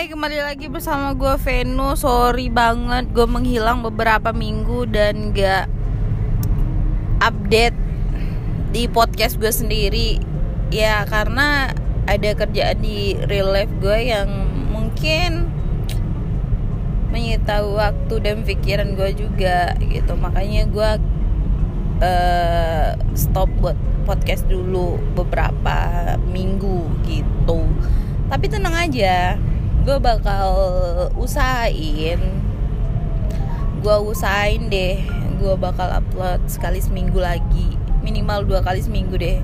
Hai, kembali lagi bersama gue Venus. Sorry banget gue menghilang beberapa minggu dan gak update di podcast gue sendiri. Ya karena ada kerjaan di real life gue yang mungkin menyita waktu dan pikiran gue juga gitu. Makanya gue stop buat podcast dulu beberapa minggu gitu. Tapi tenang aja, gue bakal usahain deh. Gue bakal upload sekali seminggu lagi, minimal 2 kali seminggu deh.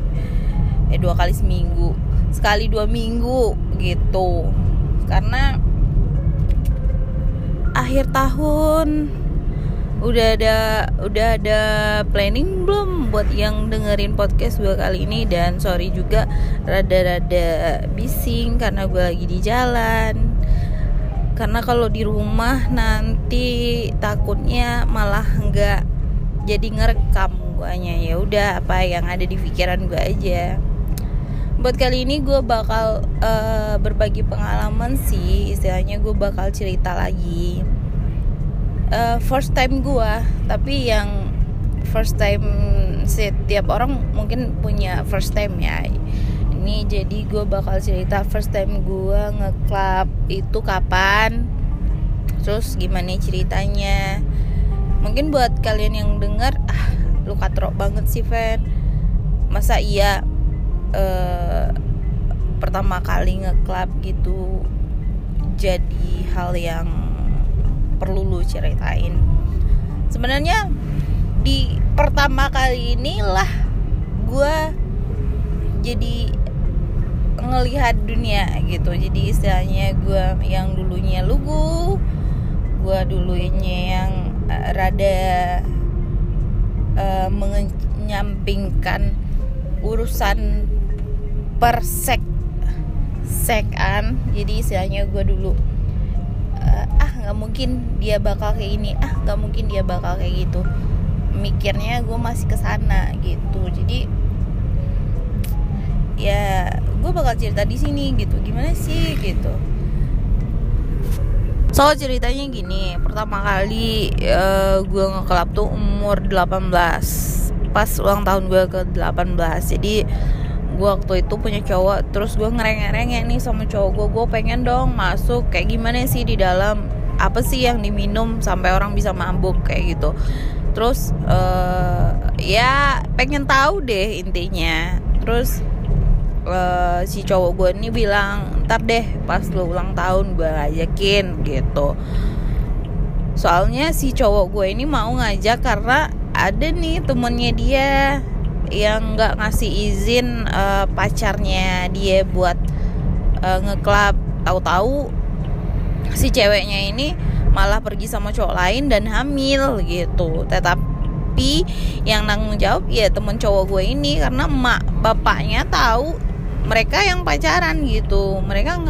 2 kali seminggu, sekali 2 minggu gitu. Karena akhir tahun udah ada planning belum buat yang dengerin podcast gue kali ini. Dan sorry juga rada-rada bising karena gue lagi di jalan, karena kalau di rumah nanti takutnya malah nggak jadi ngerekam guanya. Ya udah, apa yang ada di pikiran gue aja. Buat kali ini gue bakal berbagi pengalaman sih, istilahnya gue bakal cerita lagi. First time gue, tapi yang first time setiap orang mungkin punya first time ya. Ini jadi gue bakal cerita first time gue nge-club itu kapan, terus gimana ceritanya. Mungkin buat kalian yang dengar, lu katrok banget sih Ven, masa iya pertama kali nge-club gitu jadi hal yang perlu lu ceritain. Sebenarnya di pertama kali inilah gue jadi ngelihat dunia gitu. Jadi istilahnya gue yang dulunya lugu, gue dulunya yang rada menyampingkan urusan persekan. Jadi istilahnya gue dulu nggak mungkin dia bakal kayak ini, nggak mungkin dia bakal kayak gitu, mikirnya gue masih kesana gitu. Jadi ya gue bakal cerita di sini gitu, gimana sih gitu. So ceritanya gini, pertama kali gue nge-club tuh umur 18, pas ulang tahun gue ke 18. Jadi gue waktu itu punya cowok, terus gue ngereng-ngerengnya nih sama cowok gue pengen dong masuk kayak gimana sih di dalam, apa sih yang diminum sampai orang bisa mabuk kayak gitu. Terus ya pengen tahu deh intinya. Terus si cowok gue ini bilang, ntar deh pas lo ulang tahun gue ngajakin gitu. Soalnya si cowok gue ini mau ngajak karena ada nih temennya dia yang nggak ngasih izin pacarnya dia buat nge-club. Tahu-tahu si ceweknya ini malah pergi sama cowok lain dan hamil gitu. Tetapi yang nanggung jawab ya temen cowok gue ini, karena emak bapaknya tahu mereka yang pacaran gitu. Mereka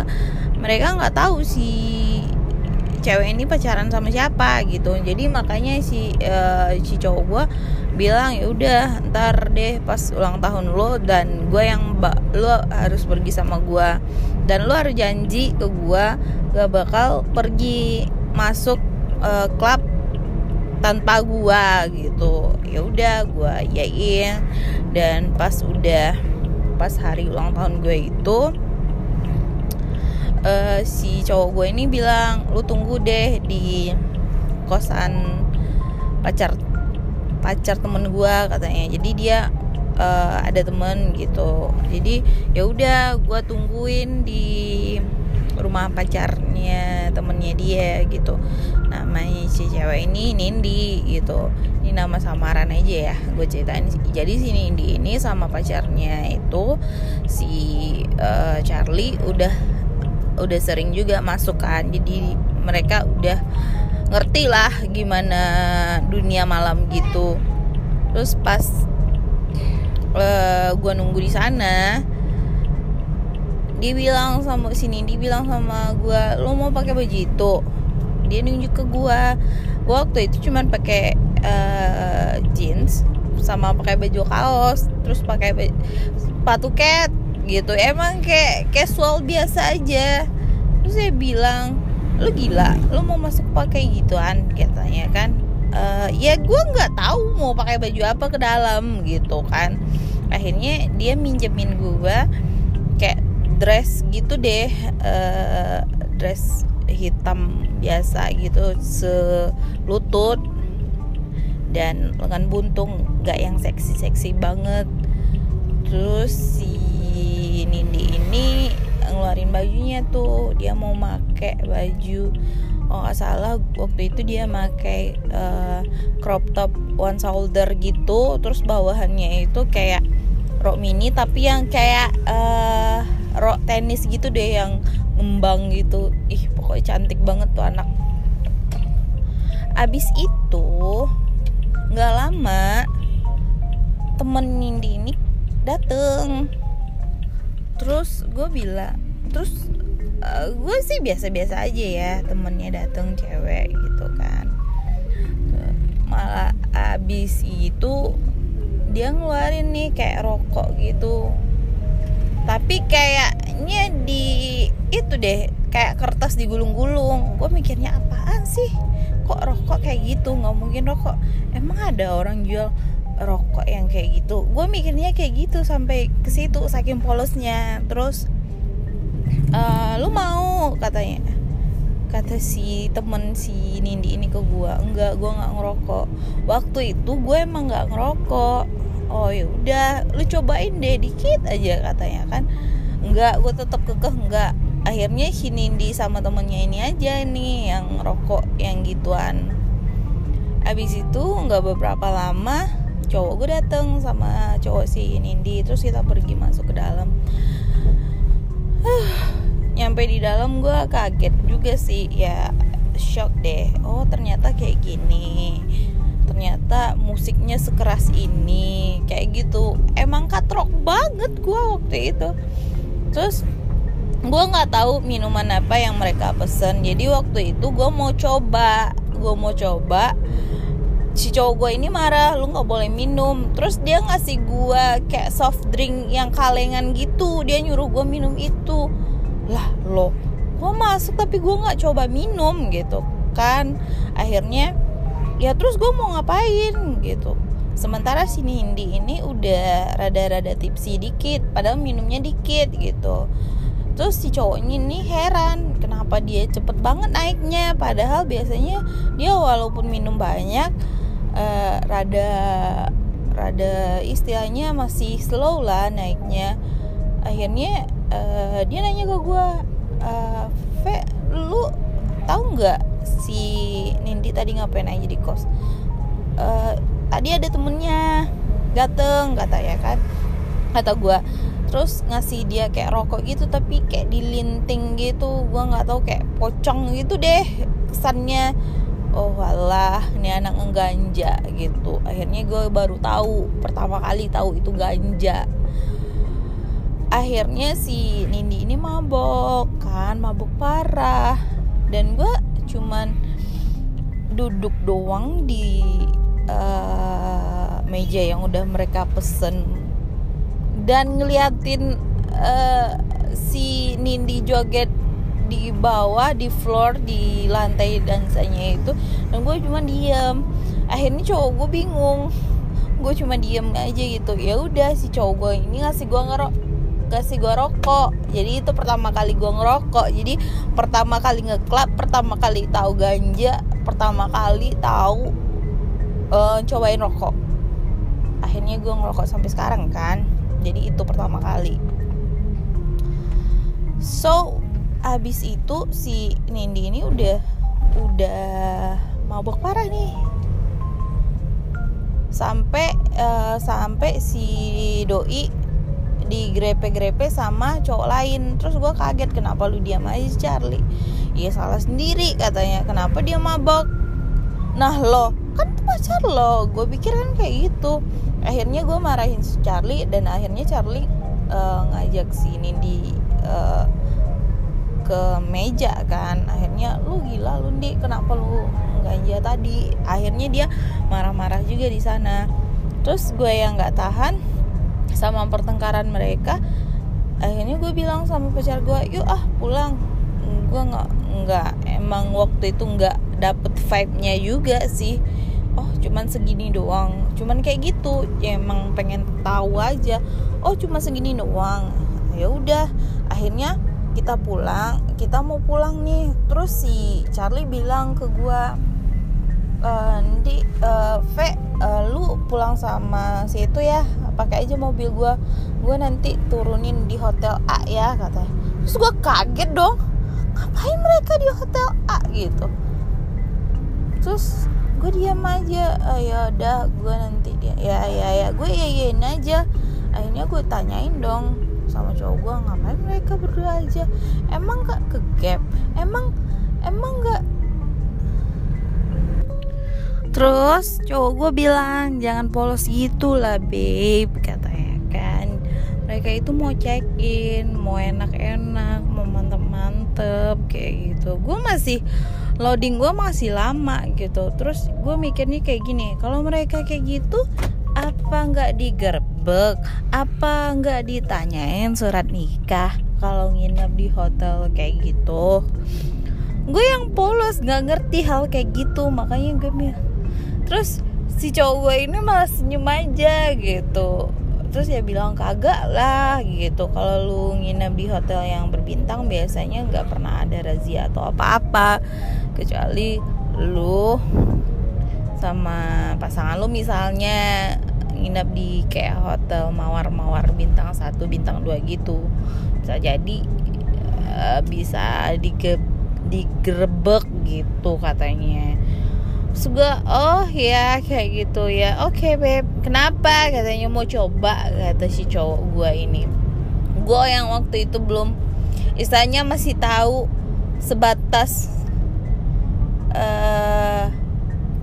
nggak tahu si cewek ini pacaran sama siapa gitu. Jadi makanya si cowok gue bilang, ya udah ntar deh pas ulang tahun lo dan gue yang lo harus pergi sama gue, dan lo harus janji ke gue gak bakal pergi masuk klub tanpa gue gitu. Ya udah gue iyain. Dan pas hari ulang tahun gue itu, si cowok gue ini bilang, lu tunggu deh di kosan pacar temen gue katanya. Jadi dia ada temen gitu. Jadi ya udah gue tungguin di rumah pacarnya temennya dia gitu. Namanya si cewek ini Nindi gitu. Ini nama samaran aja ya gue ceritain. Jadi si Nindi ini sama pacarnya itu si Charlie udah sering juga masuk kan. Jadi mereka udah ngerti lah gimana dunia malam gitu. Terus pas gue nunggu di sana, dia bilang sama gue, lo mau pakai baju itu? Dia nunjuk ke gue waktu itu cuman pakai jeans sama pakai baju kaos, terus pakai sepatu ket gitu, emang kayak casual biasa aja. Terus saya bilang, lu gila, lu mau masuk pakai gituan, katanya kan. Ya gue nggak tahu mau pakai baju apa ke dalam gitu kan. Akhirnya dia minjemin gue kayak dress gitu deh, dress hitam biasa gitu selutut dan lengan buntung, nggak yang seksi-seksi banget. Terus si Nindi ini ngeluarin bajunya tuh, dia mau pakai baju, oh nggak salah waktu itu dia pakai crop top one shoulder gitu, terus bawahannya itu kayak rok mini tapi yang kayak rok tenis gitu deh, yang ngembang gitu. Ih, pokoknya cantik banget tuh anak. Abis itu nggak lama temen Nindi ini dateng. Terus gue bilang, terus gue sih biasa-biasa aja ya, temennya dateng cewek gitu kan. Malah abis itu dia ngeluarin nih kayak rokok gitu, tapi kayaknya di itu deh, kayak kertas digulung-gulung. Gue mikirnya apaan sih, kok rokok kayak gitu, nggak mungkin rokok, emang ada orang jual rokok yang kayak gitu. Gue mikirnya kayak gitu sampai ke situ, saking polosnya. Terus lu mau, katanya, kata si temen si Nindi ini ke gue, enggak, gue nggak ngerokok. Waktu itu gue emang nggak ngerokok. Oh ya udah, lu cobain deh dikit aja, katanya kan. Enggak, gue tetap kekeh enggak. Akhirnya si Nindi sama temennya ini aja nih yang rokok yang gituan. Abis itu nggak beberapa lama cowok gue dateng sama cowok si Nindi. Terus kita pergi masuk ke dalam. Nyampe di dalam gue kaget juga sih, ya shock deh. Oh ternyata kayak gini, ternyata musiknya sekeras ini, kayak gitu. Emang katrok banget gue waktu itu. Terus gue nggak tahu minuman apa yang mereka pesen. Jadi waktu itu gue mau coba, si cowok gue ini marah, lu gak boleh minum. Terus dia ngasih gue kayak soft drink yang kalengan gitu, dia nyuruh gue minum itu. Lah lo, gue masuk tapi gue gak coba minum gitu kan. Akhirnya ya terus gue mau ngapain gitu. Sementara si Nindi ini udah rada-rada tipsi dikit, padahal minumnya dikit gitu. Terus si cowoknya ini heran, kenapa dia cepet banget naiknya, padahal biasanya dia walaupun minum banyak rada istilahnya masih slow lah naiknya. Akhirnya dia nanya ke gue, Fe, lu tahu nggak si Nindi tadi ngapain aja di kos? Tadi ada temennya dateng, katanya kan, kata gue. Terus ngasih dia kayak rokok gitu tapi kayak dilinting gitu, gue nggak tahu, kayak pocong gitu deh kesannya. Oh walah, ini anak ngeganja gitu. Akhirnya gue baru tahu, pertama kali tahu itu ganja. Akhirnya si Nindi ini mabok kan, mabok parah. Dan gue cuman duduk doang di meja yang udah mereka pesen dan ngeliatin si Nindi joget di bawah, di floor, di lantai dansanya itu. Dan gue cuma diem. Akhirnya cowok gue bingung, gue cuma diem aja gitu. Ya udah, si cowok gue ini ngasih gue rokok. Jadi itu pertama kali gue ngerokok. Jadi pertama kali ngeklub, pertama kali tahu ganja, pertama kali tahu cobain rokok. Akhirnya gue ngerokok sampai sekarang kan. Jadi itu pertama kali. So abis itu si Nindi ini udah mabok parah nih, sampai si doi digrepe-grepe sama cowok lain. Terus gue kaget, kenapa lu diam aja Charlie? Iya salah sendiri, katanya, kenapa dia mabok? Nah lo kan pacar lo, gue pikir kan kayak gitu. Akhirnya gue marahin si Charlie, dan akhirnya Charlie ngajak si Nindi ke meja kan. Akhirnya, lu gila lu Ndi, kenapa lu ganja tadi? Akhirnya dia marah-marah juga di sana. Terus gue yang nggak tahan sama pertengkaran mereka, akhirnya gue bilang sama pacar gue, yuk ah pulang. gue nggak emang waktu itu nggak dapet vibe-nya juga sih. Oh cuman segini doang, cuman kayak gitu ya, emang pengen tahu aja. Oh cuma segini doang, ya udah akhirnya kita pulang, kita mau pulang nih. Terus si Charlie bilang ke gue, nanti lu pulang sama si itu ya, pakai aja mobil gue nanti turunin di hotel A ya katanya. Terus gue kaget dong, ngapain mereka di hotel A gitu. Terus gue diam aja, ya udah gue nanti dia, ya gue yayain aja. Akhirnya gue tanyain dong sama cowok gue, ngapain mereka berdua aja, emang gak ke gap, emang gak. Terus cowok gue bilang, jangan polos gitu lah babe katanya kan, mereka itu mau check in, mau enak-enak, mau mantep-mantep kayak gitu. Gue masih loading, gue masih lama gitu. Terus gue mikirnya kayak gini, kalau mereka kayak gitu apa nggak digerbek, apa nggak ditanyain surat nikah kalau nginep di hotel kayak gitu. Gue yang polos nggak ngerti hal kayak gitu, makanya gue terus si cowok gue ini malah senyum aja gitu. Terus dia bilang kagak lah gitu, kalau lu nginep di hotel yang berbintang biasanya nggak pernah ada razia atau apa-apa, kecuali lu sama pasangan lu misalnya nginep di kayak hotel mawar-mawar bintang 1, bintang 2 gitu. Bisa jadi bisa digerebek gitu katanya. Terus gue, oh ya kayak gitu ya, oke babe, kenapa katanya, mau coba kata si cowok gue ini. Gue yang waktu itu belum, istilahnya masih tahu sebatas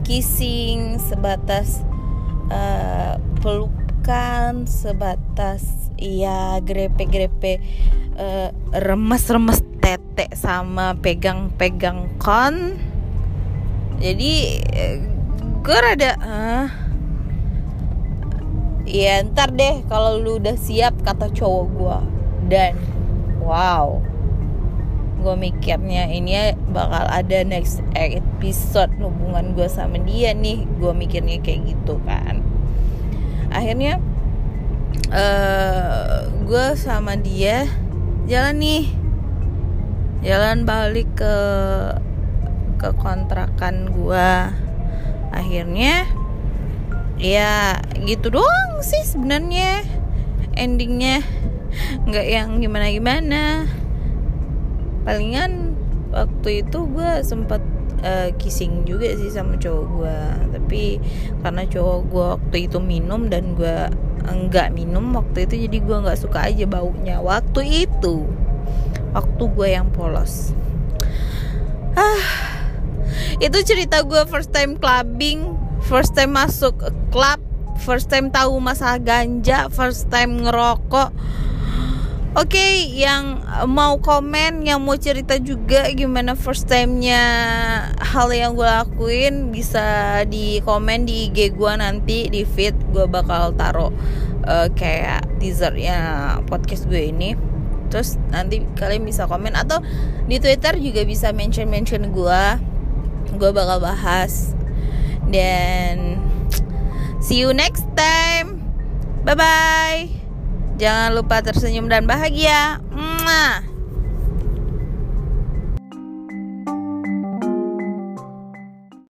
kissing, sebatas pelukan, sebatas ya grepe-grepe, remes-remes tete sama pegang-pegang kon. Jadi gue rada ya ntar deh kalau lu udah siap kata cowok gue. Dan wow, gue mikirnya ini bakal ada next episode hubungan gue sama dia nih. Gue mikirnya kayak gitu kan. Akhirnya gue sama dia jalan nih, jalan balik ke kontrakan gue. Akhirnya ya gitu doang sih sebenarnya endingnya, nggak yang gimana-gimana. Palingan waktu itu gue sempat kissing juga sih sama cowok gue, tapi karena cowok gue waktu itu minum dan gue enggak minum waktu itu, jadi gue nggak suka aja baunya waktu itu, waktu gue yang polos. Itu cerita gue first time clubbing, first time masuk club, first time tahu masalah ganja, first time ngerokok. Oke, yang mau komen, yang mau cerita juga gimana first time-nya hal yang gue lakuin, bisa di komen di IG gue nanti di feed. Gue bakal taruh kayak teasernya podcast gue ini. Terus nanti kalian bisa komen, atau di Twitter juga bisa mention gue. Gue bakal bahas. Dan see you next time. Bye-bye. Jangan lupa tersenyum dan bahagia. Mwah.